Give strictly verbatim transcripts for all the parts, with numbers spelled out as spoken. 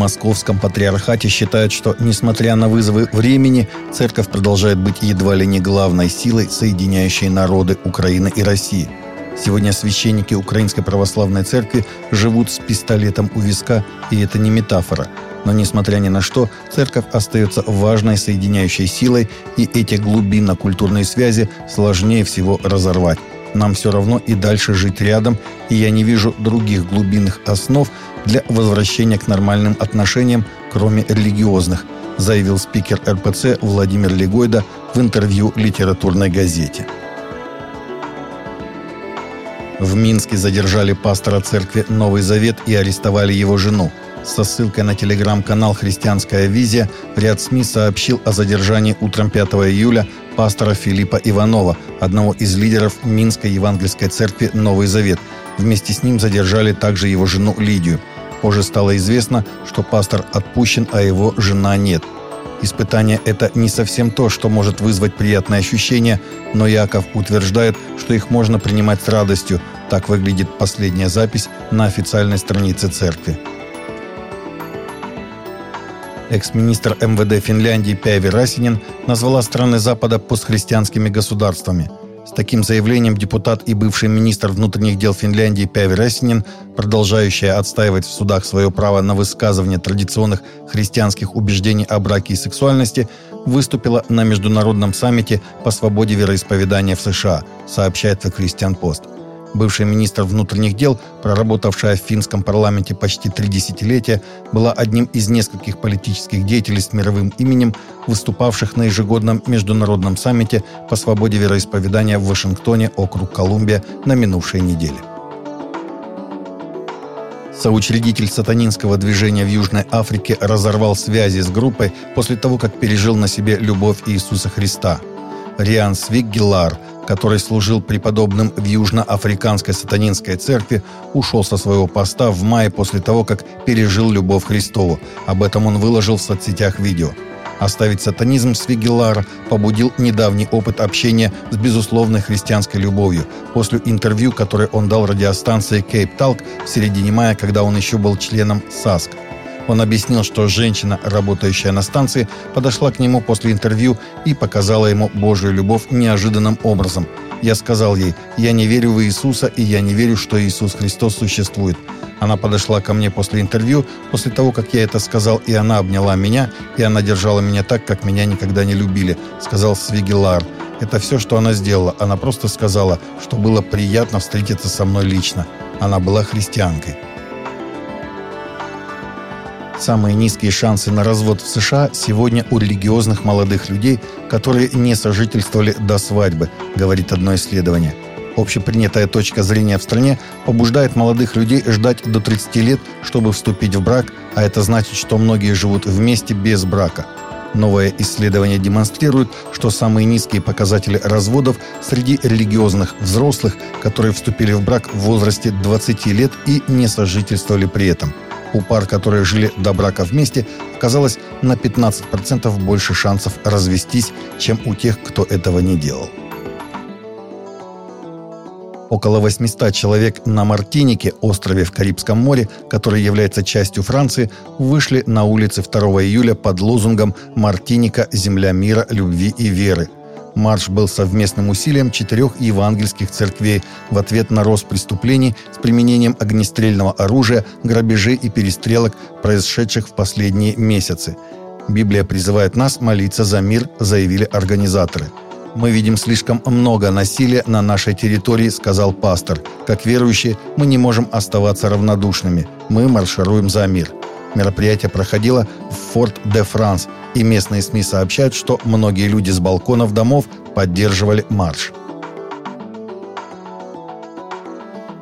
московском патриархате считают, что, несмотря на вызовы времени, церковь продолжает быть едва ли не главной силой, соединяющей народы Украины и России. Сегодня священники Украинской Православной Церкви живут с пистолетом у виска, и это не метафора. Но, несмотря ни на что, церковь остается важной соединяющей силой, и эти глубинно-культурные связи сложнее всего разорвать. Нам все равно и дальше жить рядом, и я не вижу других глубинных основ для возвращения к нормальным отношениям, кроме религиозных, заявил спикер эр пэ цэ Владимир Легойда в интервью литературной газете. В Минске задержали пастора церкви «Новый Завет» и арестовали его жену. Со ссылкой на телеграм-канал «Христианская визия» ряд СМИ сообщил о задержании утром пятого июля пастора Филиппа Иванова, одного из лидеров Минской евангельской церкви «Новый Завет». Вместе с ним задержали также его жену Лидию. Позже стало известно, что пастор отпущен, а его жена нет. Испытание – это не совсем то, что может вызвать приятные ощущения, но Яков утверждает, что их можно принимать с радостью. Так выглядит последняя запись на официальной странице церкви. Экс-министр эм вэ дэ Финляндии Пяйви Рясянен назвала страны Запада постхристианскими государствами. С таким заявлением депутат и бывший министр внутренних дел Финляндии Пяйви Рясянен, продолжающая отстаивать в судах свое право на высказывание традиционных христианских убеждений о браке и сексуальности, выступила на международном саммите по свободе вероисповедания в США, сообщает The Christian Post. Бывший министр внутренних дел, проработавшая в финском парламенте почти три десятилетия, была одним из нескольких политических деятелей с мировым именем, выступавших на ежегодном международном саммите по свободе вероисповедания в Вашингтоне, округ Колумбия, на минувшей неделе. Соучредитель сатанинского движения в Южной Африке разорвал связи с группой после того, как пережил на себе любовь Иисуса Христа. Риан Свигелар, который служил преподобным в Южноафриканской сатанинской церкви, ушел со своего поста в мае после того, как пережил любовь Христову. Об этом он выложил в соцсетях видео. Оставить сатанизм Свигелара побудил недавний опыт общения с безусловной христианской любовью после интервью, которое он дал радиостанции Кейп Талк в середине мая, когда он еще был членом САСК. Он объяснил, что женщина, работающая на станции, подошла к нему после интервью и показала ему Божью любовь неожиданным образом. «Я сказал ей, я не верю в Иисуса, и я не верю, что Иисус Христос существует. Она подошла ко мне после интервью, после того, как я это сказал, и она обняла меня, и она держала меня так, как меня никогда не любили», — сказал Свигелар. «Это все, что она сделала. Она просто сказала, что было приятно встретиться со мной лично. Она была христианкой». Самые низкие шансы на развод в США сегодня у религиозных молодых людей, которые не сожительствовали до свадьбы, говорит одно исследование. Общепринятая точка зрения в стране побуждает молодых людей ждать до тридцати лет, чтобы вступить в брак, а это значит, что многие живут вместе без брака. Новое исследование демонстрирует, что самые низкие показатели разводов среди религиозных взрослых, которые вступили в брак в возрасте двадцати лет и не сожительствовали при этом. У пар, которые жили до брака вместе, оказалось на пятнадцать процентов больше шансов развестись, чем у тех, кто этого не делал. Около восемьсот человек на Мартинике, острове в Карибском море, который является частью Франции, вышли на улицы второго июля под лозунгом «Мартиника – земля мира, любви и веры». Марш был совместным усилием четырех евангельских церквей в ответ на рост преступлений с применением огнестрельного оружия, грабежей и перестрелок, произошедших в последние месяцы. «Библия призывает нас молиться за мир», — заявили организаторы. «Мы видим слишком много насилия на нашей территории», — сказал пастор. «Как верующие мы не можем оставаться равнодушными. Мы маршируем за мир». Мероприятие проходило в Форт-де-Франс, и местные СМИ сообщают, что многие люди с балконов домов поддерживали марш.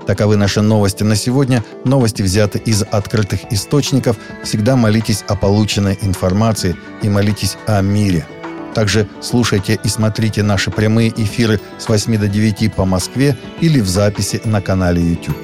Таковы наши новости на сегодня. Новости взяты из открытых источников. Всегда молитесь о полученной информации и молитесь о мире. Также слушайте и смотрите наши прямые эфиры с восьми до девяти по Москве или в записи на канале YouTube.